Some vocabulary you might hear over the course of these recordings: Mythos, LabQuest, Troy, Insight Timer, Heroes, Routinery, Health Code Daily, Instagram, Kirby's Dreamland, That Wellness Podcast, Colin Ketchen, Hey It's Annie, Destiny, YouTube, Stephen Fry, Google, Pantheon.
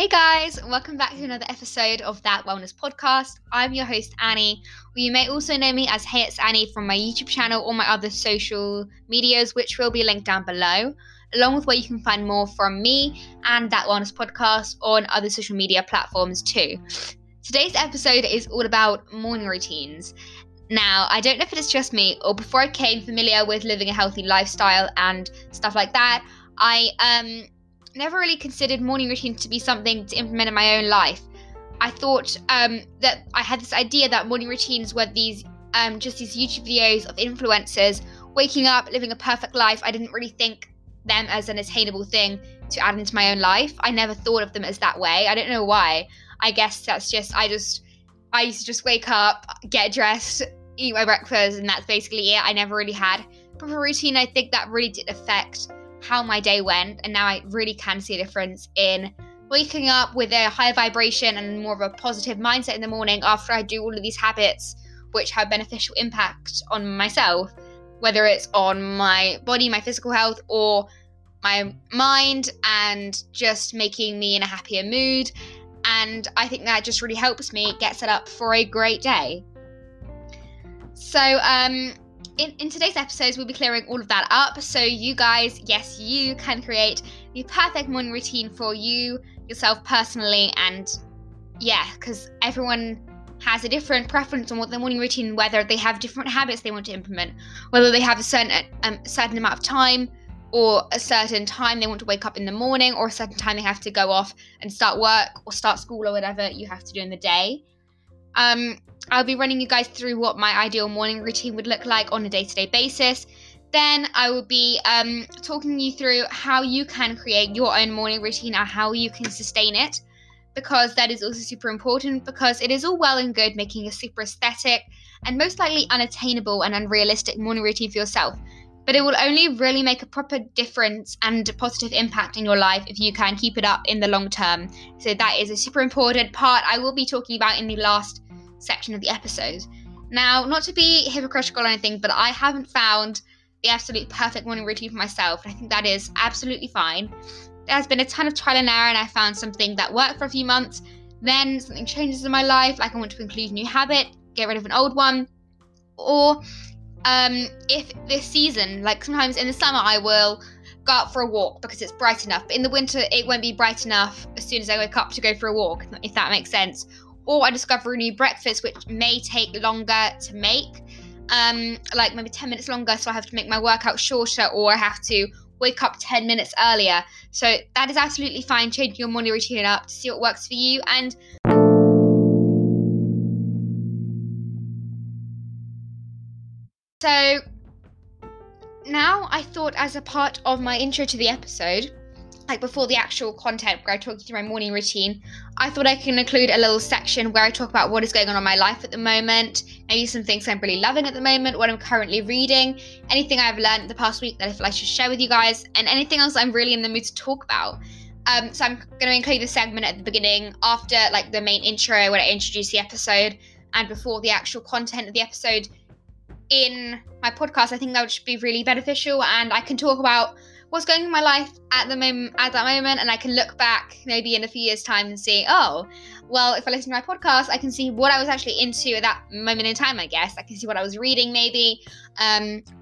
Hey guys, welcome back to another episode of That Wellness Podcast. I'm your host Annie, or you may also know me as Hey It's Annie from my YouTube channel or my other social medias, which will be linked down below, along with where you can find more from me and That Wellness Podcast on other social media platforms too. Today's episode is all about morning routines. Now, I don't know if it is just me, or before I came familiar with living a healthy lifestyle and stuff like that, I never really considered morning routines to be something to implement in my own life. I thought that I had this idea that morning routines were these just these YouTube videos of influencers waking up, living a perfect life. I didn't really think them as an attainable thing to add into my own life. I never thought of them as that way. I don't know why. I guess that's just, I used to just wake up, get dressed, eat my breakfast, and that's basically it. I never really had a proper routine. I think that really did affect how my day went, and now I really can see a difference in waking up with a high vibration and more of a positive mindset in the morning after I do all of these habits which have beneficial impact on myself, whether it's on my body, my physical health, or my mind, and just making me in a happier mood. And I think that just really helps me get set up for a great day. So In today's episodes, we'll be clearing all of that up, so you guys, yes, you can create the perfect morning routine for you, yourself personally, and yeah, because everyone has a different preference on what their morning routine, whether they have different habits they want to implement, whether they have a certain amount of time, or a certain time they want to wake up in the morning, or a certain time they have to go off and start work, or start school, or whatever you have to do in the day. I'll be running you guys through what my ideal morning routine would look like on a day-to-day basis. Then I will be talking you through how you can create your own morning routine and how you can sustain it, because that is also super important, because it is all well and good making a super aesthetic and most likely unattainable and unrealistic morning routine for yourself, but it will only really make a proper difference and a positive impact in your life if you can keep it up in the long term. So that is a super important part I will be talking about in the last section of the episode. Now, not to be hypocritical or anything, but I haven't found the absolute perfect morning routine for myself, and I think that is absolutely fine. There has been a ton of trial and error, and I found something that worked for a few months, then something changes in my life, like I want to include a new habit, get rid of an old one, or if this season, like sometimes in the summer I will go out for a walk because it's bright enough, but in the winter it won't be bright enough as soon as I wake up to go for a walk, if that makes sense. Or I discover a new breakfast which may take longer to make, like maybe 10 minutes longer, so I have to make my workout shorter, or I have to wake up 10 minutes earlier. So that is absolutely fine. Change your morning routine up to see what works for you. And so now I thought, as a part of my intro to the episode, like before the actual content where I talk you through my morning routine, I thought I can include a little section where I talk about what is going on in my life at the moment, maybe some things I'm really loving at the moment, what I'm currently reading, anything I've learned the past week that I feel I should share with you guys, and anything else I'm really in the mood to talk about. So I'm going to include a segment at the beginning after like the main intro when I introduce the episode, and before the actual content of the episode in my podcast. I think that would just be really beneficial, and I can talk about what's going on in my life at that moment, and I can look back maybe in a few years' time and see, oh, well, if I listen to my podcast, I can see what I was actually into at that moment in time, I guess. I can see what I was reading maybe,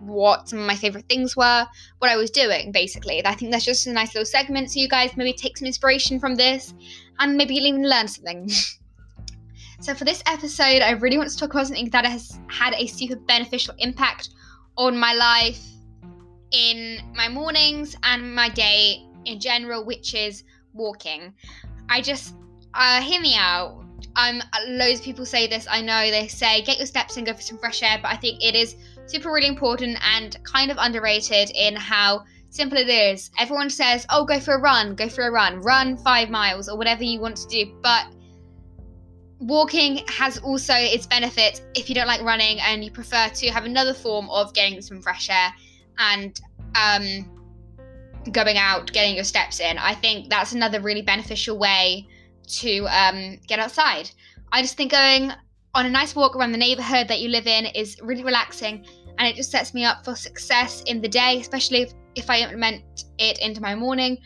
what some of my favourite things were, what I was doing, basically. I think that's just a nice little segment, so you guys maybe take some inspiration from this, and maybe you'll even learn something. So for this episode, I really want to talk about something that has had a super beneficial impact on my life, in my mornings and my day in general, which is walking. I just, hear me out. Loads of people say this, I know, they say get your steps and go for some fresh air, but I think it is super really important and kind of underrated in how simple it is. Everyone says, oh, go for a run, run 5 miles or whatever you want to do, but walking has also its benefits if you don't like running and you prefer to have another form of getting some fresh air and going out, getting your steps in. I think that's another really beneficial way to get outside. I just think going on a nice walk around the neighborhood that you live in is really relaxing, and it just sets me up for success in the day, especially if I implement it into my morning.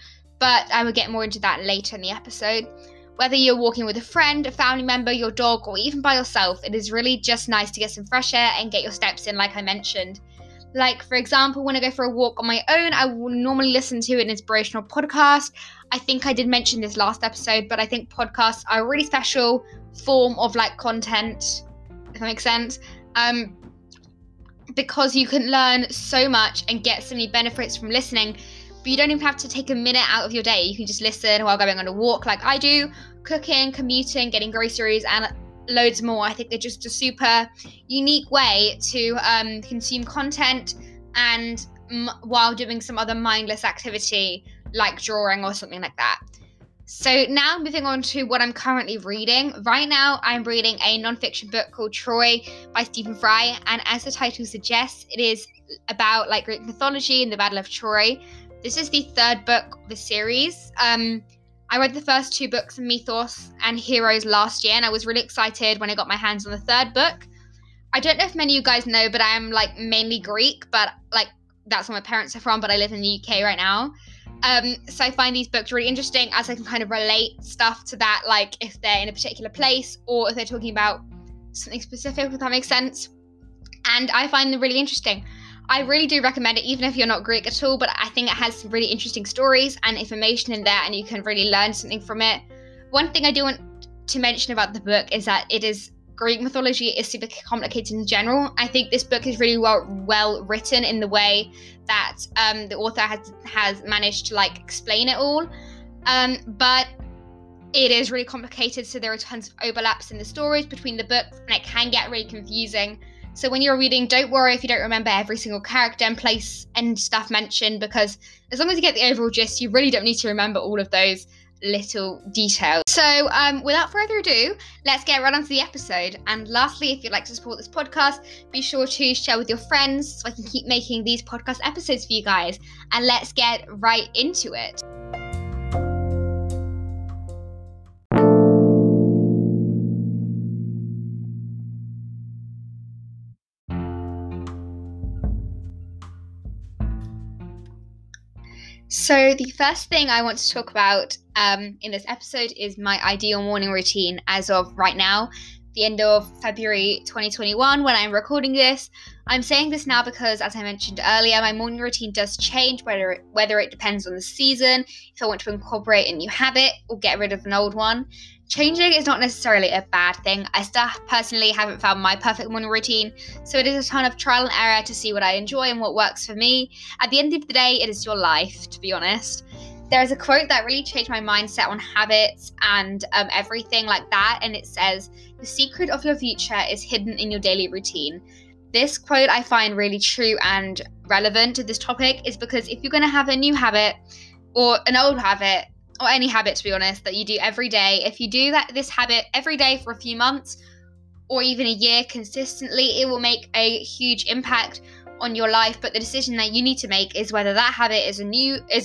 but I will get more into that later in the episode. Whether you're walking with a friend, a family member, your dog, or even by yourself, it is really just nice to get some fresh air and get your steps in, like I mentioned. Like, for example, when I go for a walk on my own, I will normally listen to an inspirational podcast. I think I did mention this last episode, but I think podcasts are a really special form of, like, content, if that makes sense, because you can learn so much and get so many benefits from listening, but you don't even have to take a minute out of your day. You can just listen while going on a walk like I do, cooking, commuting, getting groceries, and loads more. I think they're just a super unique way to consume content and while doing some other mindless activity like drawing or something like that. So now moving on to what I'm currently reading. Right now I'm reading a non-fiction book called Troy by Stephen Fry, and as the title suggests, it is about like Greek mythology and the Battle of Troy. This is the third book of the series. I read the first two books, Mythos and Heroes, last year, and I was really excited when I got my hands on the third book. I don't know if many of you guys know, but I am like mainly Greek, but like that's where my parents are from, but I live in the UK right now. So I find these books really interesting as I can kind of relate stuff to that, like if they're in a particular place or if they're talking about something specific, if that makes sense. And I find them really interesting. I really do recommend it, even if you're not Greek at all, but I think it has some really interesting stories and information in there, and you can really learn something from it. One thing I do want to mention about the book is that it is Greek mythology is super complicated in general. I think this book is really well written in the way that the author has managed to like explain it all, but it is really complicated, so there are tons of overlaps in the stories between the books, and it can get really confusing. So when you're reading, don't worry if you don't remember every single character and place and stuff mentioned, because as long as you get the overall gist, you really don't need to remember all of those little details. So without further ado, let's get right onto the episode. And lastly, if you'd like to support this podcast, be sure to share with your friends so I can keep making these podcast episodes for you guys. And let's get right into it. So the first thing I want to talk about in this episode is my ideal morning routine as of right now, the end of February 2021 when I'm recording this. I'm saying this now because, as I mentioned earlier, my morning routine does change whether it depends on the season, if I want to incorporate a new habit or get rid of an old one. Changing is not necessarily a bad thing. I still personally haven't found my perfect morning routine, so it is a ton of trial and error to see what I enjoy and what works for me. At the end of the day, it is your life, to be honest. There is a quote that really changed my mindset on habits and everything like that, and it says, "The secret of your future is hidden in your daily routine." This quote I find really true and relevant to this topic is because if you're going to have a new habit or an old habit, or any habit, to be honest, that you do every day, if you do this habit every day for a few months or even a year consistently, it will make a huge impact on your life. But the decision that you need to make is whether that habit is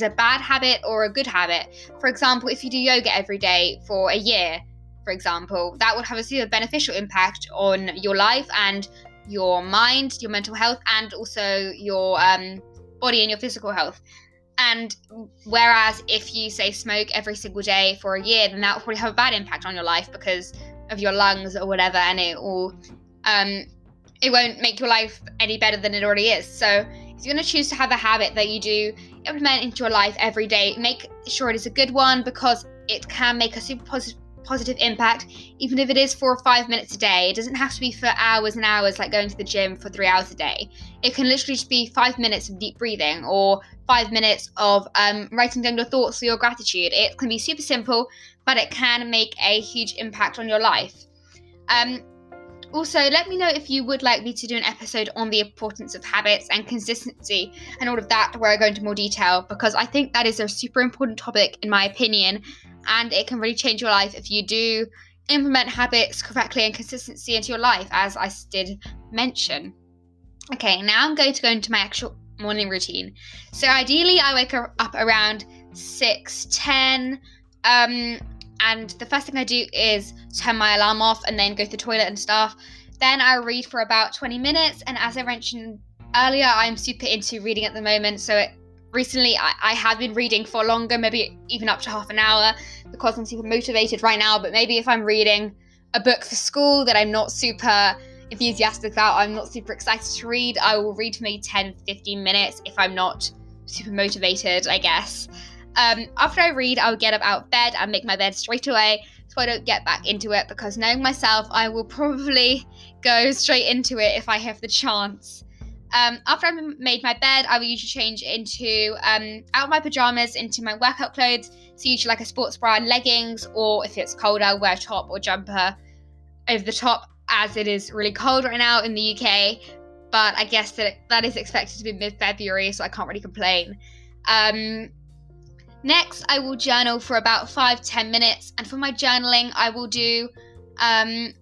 a bad habit or a good habit. For example, if you do yoga every day for a year, for example, that would have a super beneficial impact on your life and your mind, your mental health, and also your body and your physical health. And whereas if you, say, smoke every single day for a year, then that will probably have a bad impact on your life because of your lungs or whatever, and it won't make your life any better than it already is. So if you're going to choose to have a habit that you do implement into your life every day, make sure it is a good one because it can make a super positive impact, even if it is 4 or 5 minutes a day. It doesn't have to be for hours and hours, like going to the gym for 3 hours a day. It can literally just be 5 minutes of deep breathing or 5 minutes of writing down your thoughts or your gratitude. It can be super simple, but it can make a huge impact on your life. Also, let me know if you would like me to do an episode on the importance of habits and consistency and all of that, where I go into more detail, because I think that is a super important topic in my opinion, and it can really change your life if you do implement habits correctly and consistency into your life, as I did mention. Okay, now I'm going to go into my actual morning routine. So ideally, I wake up around 6:10, and the first thing I do is turn my alarm off and then go to the toilet and stuff. Then I read for about 20 minutes, and as I mentioned earlier, I'm super into reading at the moment, so Recently, I have been reading for longer, maybe even up to half an hour, because I'm super motivated right now. But maybe if I'm reading a book for school that I'm not super enthusiastic about, I'm not super excited to read, I will read for maybe 10, 15 minutes if I'm not super motivated, I guess. After I read, I'll get up out of bed and make my bed straight away, so I don't get back into it, because knowing myself, I will probably go straight into it if I have the chance. After I've made my bed, I will usually change into out of my pajamas into my workout clothes, so usually like a sports bra and leggings, or if it's cold, I'll wear a top or jumper over the top, as it is really cold right now in the UK, but I guess that is expected to be mid-February, so I can't really complain. Next, I will journal for about 5-10 minutes, and for my journaling, I will do a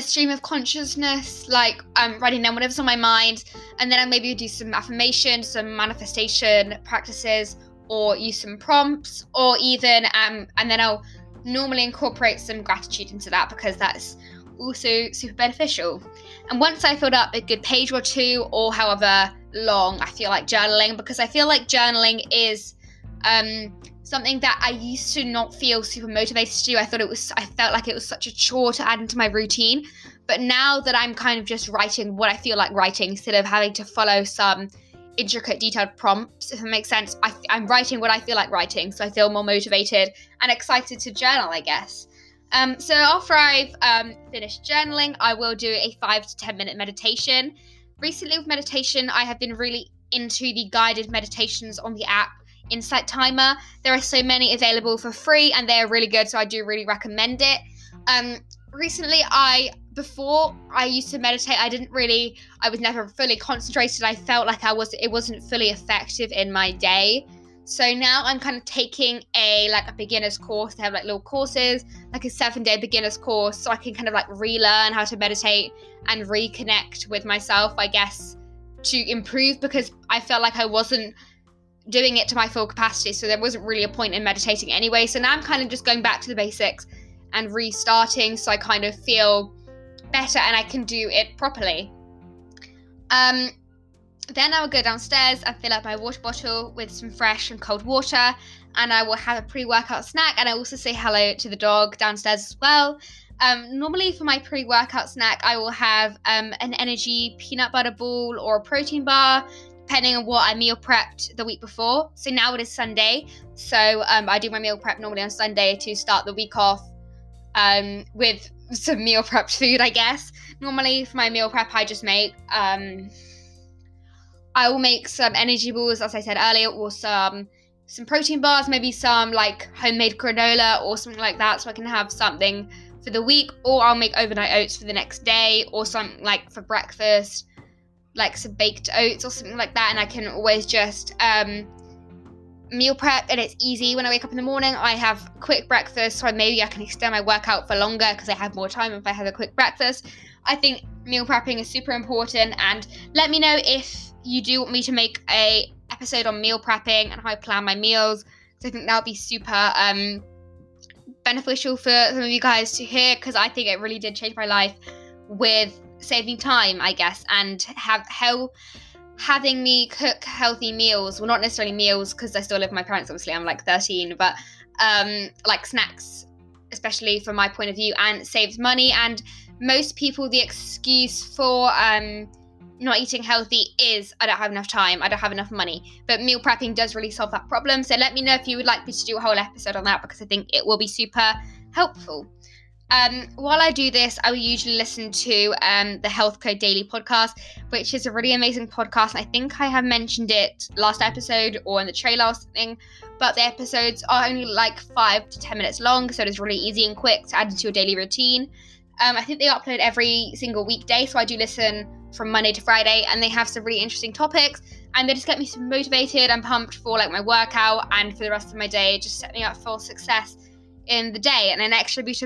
stream of consciousness, like writing down whatever's on my mind, and then I maybe do some affirmation, some manifestation practices, or use some prompts, or even, and then I'll normally incorporate some gratitude into that, because that's also super beneficial. And once I filled up a good page or two, or however long I feel like journaling, because I feel like journaling is something that I used to not feel super motivated to do. I felt like it was such a chore to add into my routine, but now that I'm kind of just writing what I feel like writing instead of having to follow some intricate, detailed prompts, if it makes sense, I'm writing what I feel like writing, so I feel more motivated and excited to journal, I guess. So after I've finished journaling, I will do a 5 to 10 minute meditation. Recently with meditation, I have been really into the guided meditations on the app Insight Timer. There are so many available for free and they're really good, so I do really recommend it. Recently, before I used to meditate, I was never fully concentrated. I felt like it wasn't fully effective in my day. So now I'm kind of taking a beginner's course. They have little courses, a 7-day beginner's course, so I can kind of relearn how to meditate and reconnect with myself, I guess, to improve, because I felt like I wasn't doing it to my full capacity, so there wasn't really a point in meditating anyway. So now I'm kind of just going back to the basics and restarting, so I kind of feel better and I can do it properly. Then I will go downstairs and fill up my water bottle with some fresh and cold water, and I will have a pre-workout snack, and I also say hello to the dog downstairs as well. Normally for my pre-workout snack, I will have an energy peanut butter ball or a protein bar, depending on what I meal prepped the week before. So now it is Sunday, so I do my meal prep normally on Sunday to start the week off with some meal prepped food, I guess. Normally for my meal prep, I will make some energy balls, as I said earlier, or some protein bars, maybe some homemade granola or something like that, so I can have something for the week, or I'll make overnight oats for the next day, or something for breakfast, some baked oats or something like that. And I can always just meal prep, and it's easy. When I wake up in the morning, I have a quick breakfast, so maybe I can extend my workout for longer because I have more time if I have a quick breakfast. I think meal prepping is super important, and let me know if you do want me to make an episode on meal prepping and how I plan my meals, because I think that would be super beneficial for some of you guys to hear, because I think it really did change my life with saving time, I guess, and having me cook healthy meals. Well, not necessarily meals, because I still live with my parents, obviously, I'm 13, but snacks, especially from my point of view, and saves money. And most people, the excuse for not eating healthy is, I don't have enough time, I don't have enough money, but meal prepping does really solve that problem. So let me know if you would like me to do a whole episode on that, because I think it will be super helpful. While I do this, I will usually listen to the Health Code Daily podcast, which is a really amazing podcast. I think I have mentioned it last episode or in the trailer or something, but the episodes are only 5 to 10 minutes long, so it's really easy and quick to add into your daily routine. I think they upload every single weekday, so I do listen from Monday to Friday, and they have some really interesting topics, and they just get me so motivated and pumped for my workout and for the rest of my day, just set me up for success in the day, and an extra boost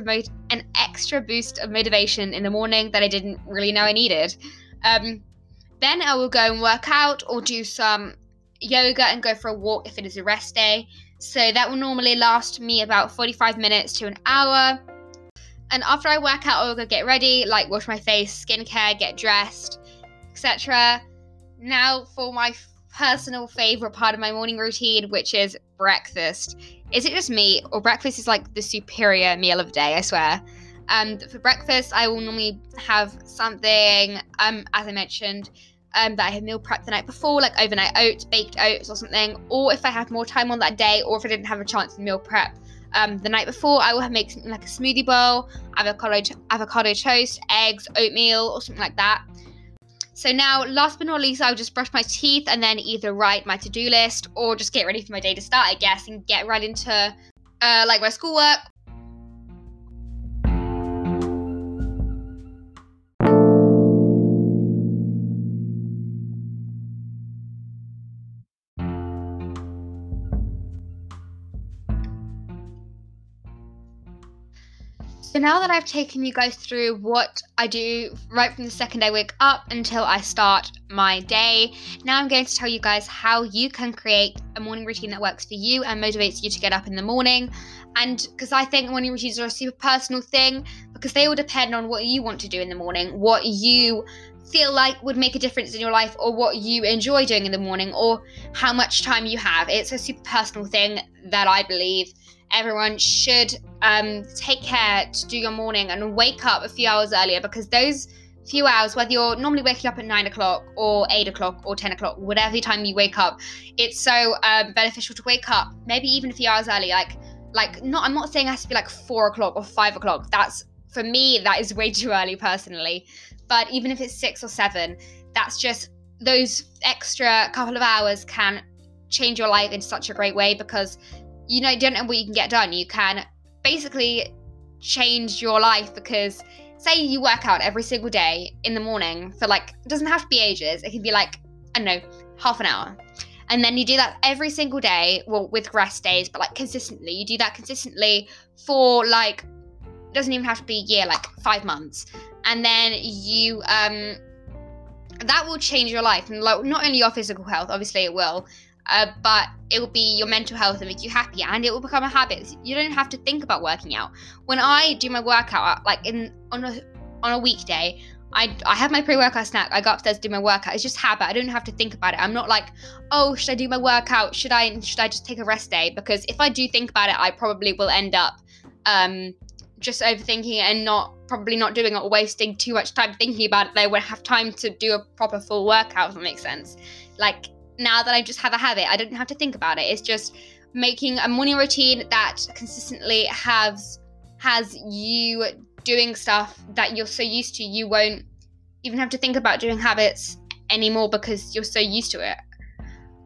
of motivation in the morning that I didn't really know I needed. Then I will go and work out or do some yoga and go for a walk if it is a rest day. So that will normally last me about 45 minutes to an hour. And after I work out, I will go get ready, wash my face, skincare, get dressed, etc. Now for my personal favorite part of my morning routine, which is breakfast. Is it just me, or breakfast is like the superior meal of the day, I swear. For breakfast, I will normally have something, as I mentioned, that I have meal prepped the night before, like overnight oats, baked oats or something. Or if I have more time on that day, or if I didn't have a chance to meal prep the night before, I will make something like a smoothie bowl, avocado toast, eggs, oatmeal, or something like that. So now, last but not least, I'll just brush my teeth and then either write my to-do list or just get ready for my day to start, I guess, and get right into like my schoolwork. So now that I've taken you guys through what I do right from the second I wake up until I start my day, now I'm going to tell you guys how you can create a morning routine that works for you and motivates you to get up in the morning. And because I think morning routines are a super personal thing, because they all depend on what you want to do in the morning, what you feel like would make a difference in your life, or what you enjoy doing in the morning, or how much time you have. It's a super personal thing that I believe everyone should take care to do your morning and wake up a few hours earlier, because those few hours, whether you're normally waking up at 9 o'clock or 8 o'clock or 10 o'clock, whatever time you wake up, it's so beneficial to wake up maybe even a few hours early. Like not, I'm not saying it has to be like 4 o'clock or 5 o'clock. That's, for me, that is way too early personally. But even if it's 6 or 7, that's just, those extra couple of hours can change your life in such a great way, because you know, you don't know what you can get done. You can basically change your life, because say you work out every single day in the morning for like, it doesn't have to be ages. It can be like, I don't know, half an hour. And then you do that every single day, well, with rest days, but like consistently. You do that consistently for like, it doesn't even have to be a year, like 5 months. And then you, that will change your life. And like, not only your physical health, obviously it will, but it will be your mental health and make you happy, and it will become a habit. You don't have to think about working out. When I do my workout, like on a weekday, I have my pre-workout snack, I go upstairs, do my workout. It's just habit. I don't have to think about it. I'm not like, oh, should I do my workout? Should I just take a rest day? Because if I do think about it, I probably will end up just overthinking it and probably not doing it, or wasting too much time thinking about it. They won't have time to do a proper full workout, if that makes sense. Like, now that I just have a habit, I don't have to think about it. It's just making a morning routine that consistently has you doing stuff that you're so used to. You won't even have to think about doing habits anymore because you're so used to it.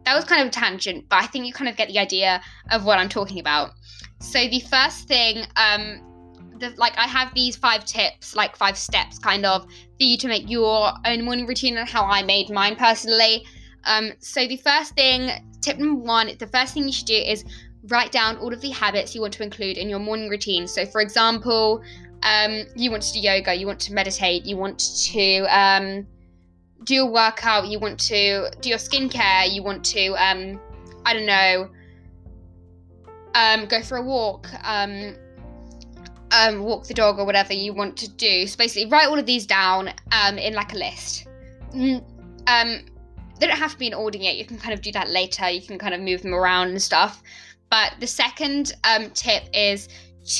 That was kind of a tangent, but I think you kind of get the idea of what I'm talking about. So the first thing, I have these 5 tips, like 5 steps kind of, for you to make your own morning routine, and how I made mine personally. So the first thing, tip number 1, the first thing you should do is write down all of the habits you want to include in your morning routine. So for example, you want to do yoga, you want to meditate, you want to do a workout, you want to do your skincare, you want to, I don't know, go for a walk, walk the dog, or whatever you want to do. So basically write all of these down in like a list. They don't have to be in order yet. You can kind of do that later. You can kind of move them around and stuff. But the second tip is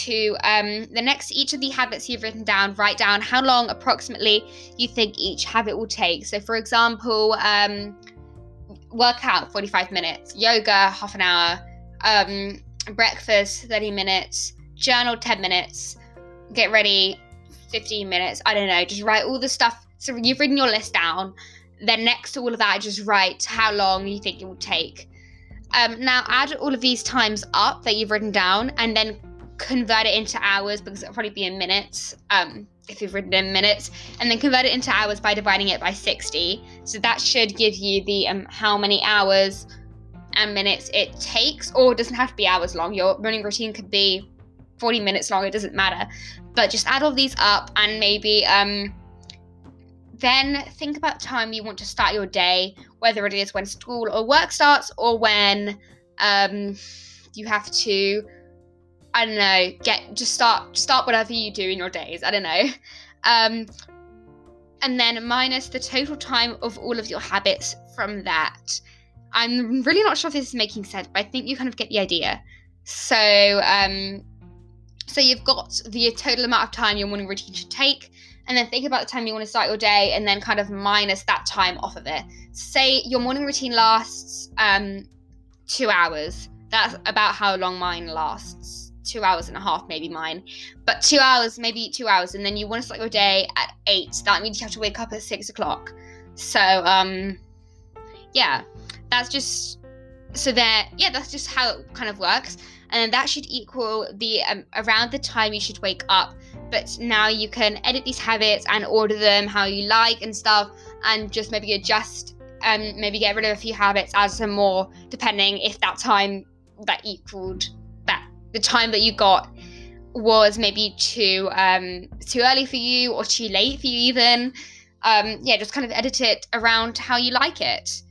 to, the next each of the habits you've written down, write down how long approximately you think each habit will take. So for example, workout, 45 minutes, yoga, half an hour, breakfast, 30 minutes, journal, 10 minutes, get ready, 15 minutes. I don't know, just write all the stuff. So you've written your list down. Then next to all of that, just write how long you think it will take. Now add all of these times up that you've written down, and then convert it into hours, because it'll probably be in minutes, if you've written in minutes, and then convert it into hours by dividing it by 60. So that should give you the how many hours and minutes it takes. Or it doesn't have to be hours long. Your morning routine could be 40 minutes long. It doesn't matter. But just add all these up, and maybe then think about time you want to start your day, whether it is when school or work starts, or when you have to, I don't know, start whatever you do in your days. I don't know. And then minus the total time of all of your habits from that. I'm really not sure if this is making sense, but I think you kind of get the idea. So you've got the total amount of time your morning routine should take, and then think about the time you want to start your day, and then kind of minus that time off of it. Say your morning routine lasts 2 hours. That's about how long mine lasts. 2.5 hours, maybe mine. But 2 hours, maybe 2 hours. And then you want to start your day at 8. That means you have to wake up at 6 o'clock. So, yeah, that's just... So there, yeah, that's just how it kind of works. And then that should equal the around the time you should wake up. But now you can edit these habits and order them how you like and stuff, and just maybe adjust, maybe get rid of a few habits, add some more, depending if that time that equaled that the time that you got was maybe too early for you or too late for you even. Yeah, just kind of edit it around how you like it.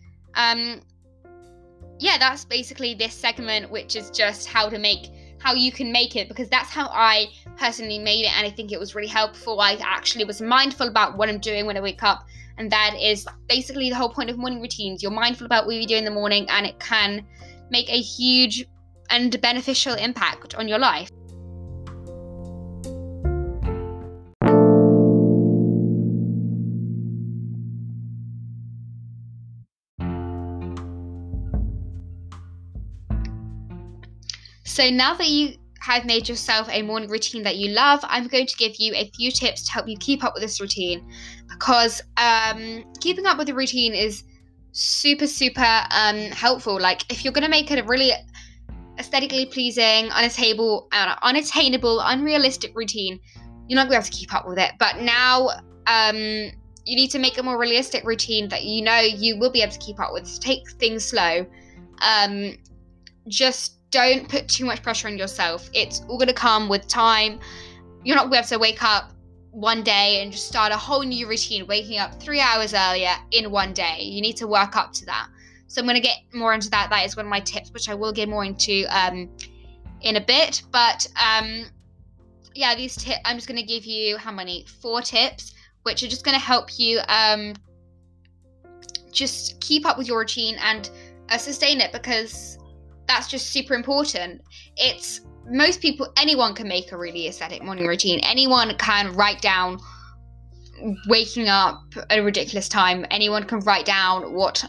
Yeah, that's basically this segment, which is just how you can make it, because that's how I personally made it, and I think it was really helpful. I actually was mindful about what I'm doing when I wake up, and that is basically the whole point of morning routines. You're mindful about what you do in the morning, and it can make a huge and beneficial impact on your life. So now that you have made yourself a morning routine that you love, I'm going to give you a few tips to help you keep up with this routine, because keeping up with a routine is super helpful. Like, if you're going to make it a really aesthetically pleasing, unattainable, unrealistic routine, you're not going to be able to keep up with it. But now you need to make a more realistic routine that you know you will be able to keep up with. So take things slow. Just don't put too much pressure on yourself. It's all going to come with time. You're not going to be able to wake up one day and just start a whole new routine, waking up 3 hours earlier in one day. You need to work up to that. So I'm going to get more into that. That is one of my tips, which I will get more into in a bit. But yeah, these tips, I'm just going to give you 4 tips, which are just going to help you just keep up with your routine and sustain it, because that's just super important. It's most people, anyone can make a really aesthetic morning routine. Anyone can write down waking up at a ridiculous time. Anyone can write down what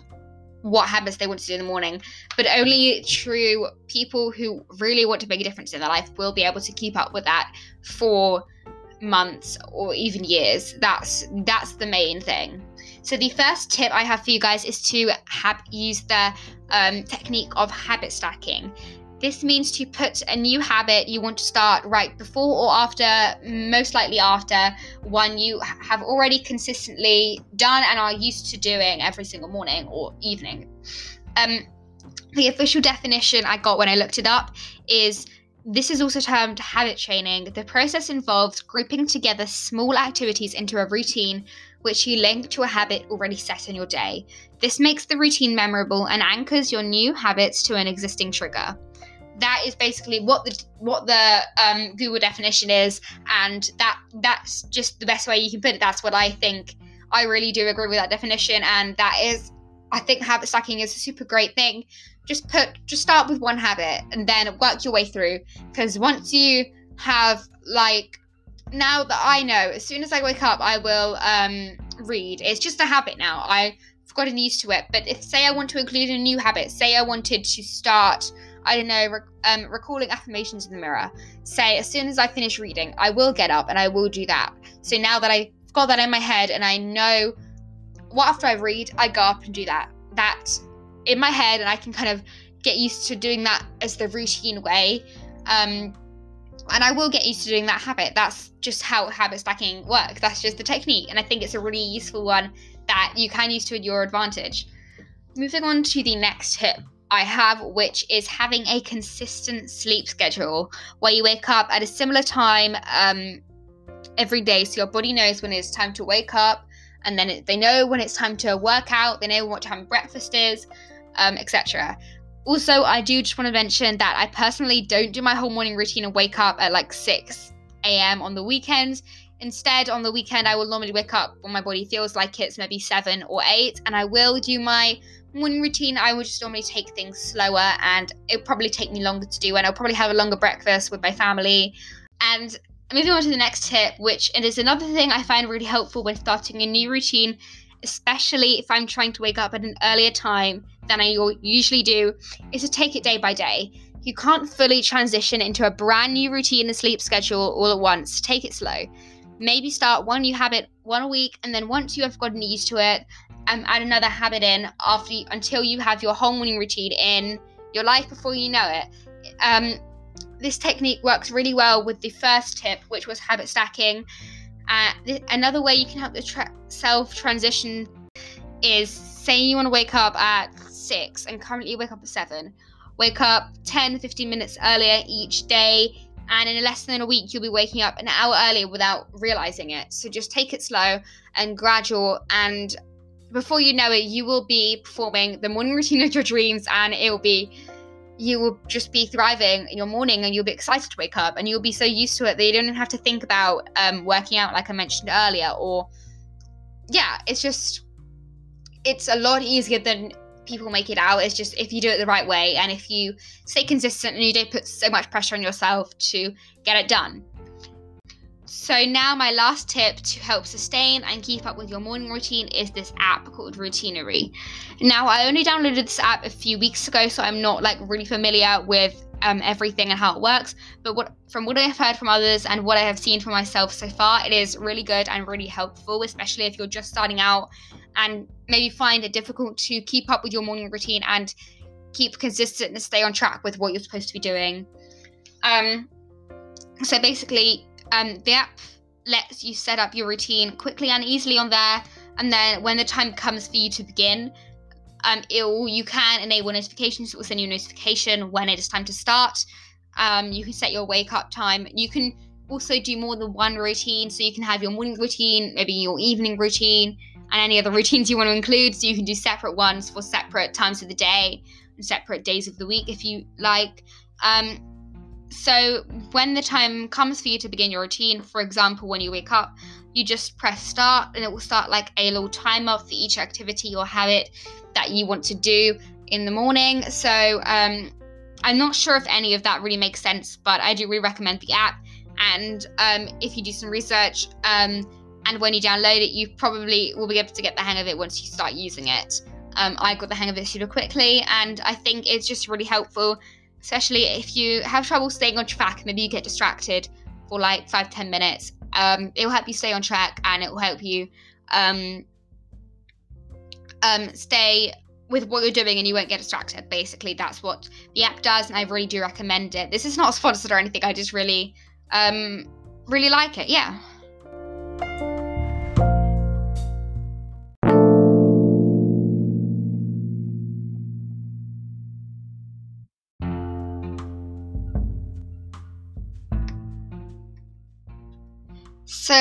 habits they want to do in the morning. But only true people who really want to make a difference in their life will be able to keep up with that for months or even years. That's the main thing. So the first tip I have for you guys is to use the technique of habit stacking. This means to put a new habit you want to start right before or after, most likely after, one you have already consistently done and are used to doing every single morning or evening. The official definition I got when I looked it up is, this is also termed habit training. The process involves grouping together small activities into a routine which you link to a habit already set in your day. This makes the routine memorable and anchors your new habits to an existing trigger. That is basically what the Google definition is, and that's just the best way you can put it. That's what I think. I really do agree with that definition, and that is, I think habit stacking is a super great thing. Just start with one habit and then work your way through. Because once you have, now that I know, as soon as I wake up, I will read. It's just a habit now. I've gotten used to it. But if, say, I want to include a new habit, say I wanted to start, recalling affirmations in the mirror. Say, as soon as I finish reading, I will get up and I will do that. So now that I've got that in my head and I know after I read, I go up and do that. That's in my head, and I can kind of get used to doing that as the routine way, and I will get used to doing that habit. That's just how habit stacking works. That's just the technique, and I think it's a really useful one that you can use to your advantage. Moving on to the next tip I have, which is having a consistent sleep schedule where you wake up at a similar time every day, so your body knows when it's time to wake up, and then they know when it's time to work out, they know what time breakfast is, etc. Also, I do just want to mention that I personally don't do my whole morning routine and wake up at 6 a.m. on the weekends. Instead, on the weekend, I will normally wake up when my body feels like it's maybe 7 or 8, and I will do my morning routine. I will just normally take things slower, and it'll probably take me longer to do, and I'll probably have a longer breakfast with my family. And moving on to the next tip, which is another thing I find really helpful when starting a new routine, especially if I'm trying to wake up at an earlier time than I usually do, is to take it day by day. You can't fully transition into a brand new routine and sleep schedule all at once. Take it slow. Maybe start one new habit one a week, and then once you have gotten used to it, add another habit in until you have your whole morning routine in your life before you know it. This technique works really well with the first tip, which was habit stacking. Another way you can help yourself transition is, say you want to wake up at 6 and currently you wake up at 7. Wake up 10-15 minutes earlier each day, and in less than a week you'll be waking up an hour earlier without realizing it. So just take it slow and gradual, and before you know it, you will be performing the morning routine of your dreams, and you will just be thriving in your morning, and you'll be excited to wake up, and you'll be so used to it that you don't even have to think about working out, like I mentioned earlier. It's a lot easier than people make it out. It's just if you do it the right way, and if you stay consistent, and you don't put so much pressure on yourself to get it done. So now my last tip to help sustain and keep up with your morning routine is this app called Routinery. Now, I only downloaded this app a few weeks ago, so I'm not really familiar with everything and how it works, but from what I have heard from others and what I have seen for myself so far, it is really good and really helpful, especially if you're just starting out and maybe find it difficult to keep up with your morning routine and keep consistent and stay on track with what you're supposed to be doing. The app lets you set up your routine quickly and easily on there, and then when the time comes for you to begin, you can enable notifications. It will send you a notification when it is time to start. You can set your wake up time. You can also do more than one routine, so you can have your morning routine, maybe your evening routine, and any other routines you want to include, so you can do separate ones for separate times of the day and separate days of the week if you like. So when the time comes for you to begin your routine, for example, when you wake up, you just press start, and it will start a little timer for each activity or habit that you want to do in the morning. So I'm not sure if any of that really makes sense, but I do really recommend the app. And if you do some research and when you download it, you probably will be able to get the hang of it once you start using it. I got the hang of it super quickly, and I think it's just really helpful, especially if you have trouble staying on track. Maybe you get distracted for 5-10 minutes. It will help you stay on track, and it will help you stay with what you're doing, and you won't get distracted. Basically, that's what the app does, and I really do recommend it. This is not sponsored or anything. I just really, really like it. Yeah. So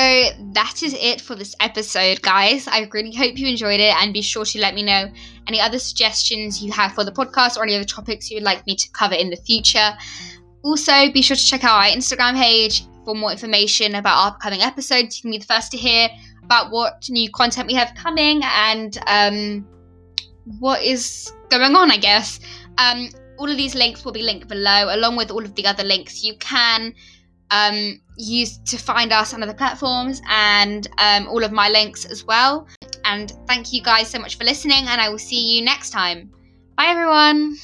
that is it for this episode, guys. I really hope you enjoyed it, and be sure to let me know any other suggestions you have for the podcast or any other topics you would like me to cover in the future. Also, be sure to check out our Instagram page for more information about our upcoming episodes. You can be the first to hear about what new content we have coming and what is going on, I guess. All of these links will be linked below, along with all of the other links you can use to find us on other platforms, and all of my links as well. And thank you guys so much for listening, and I will see you next time. Bye everyone.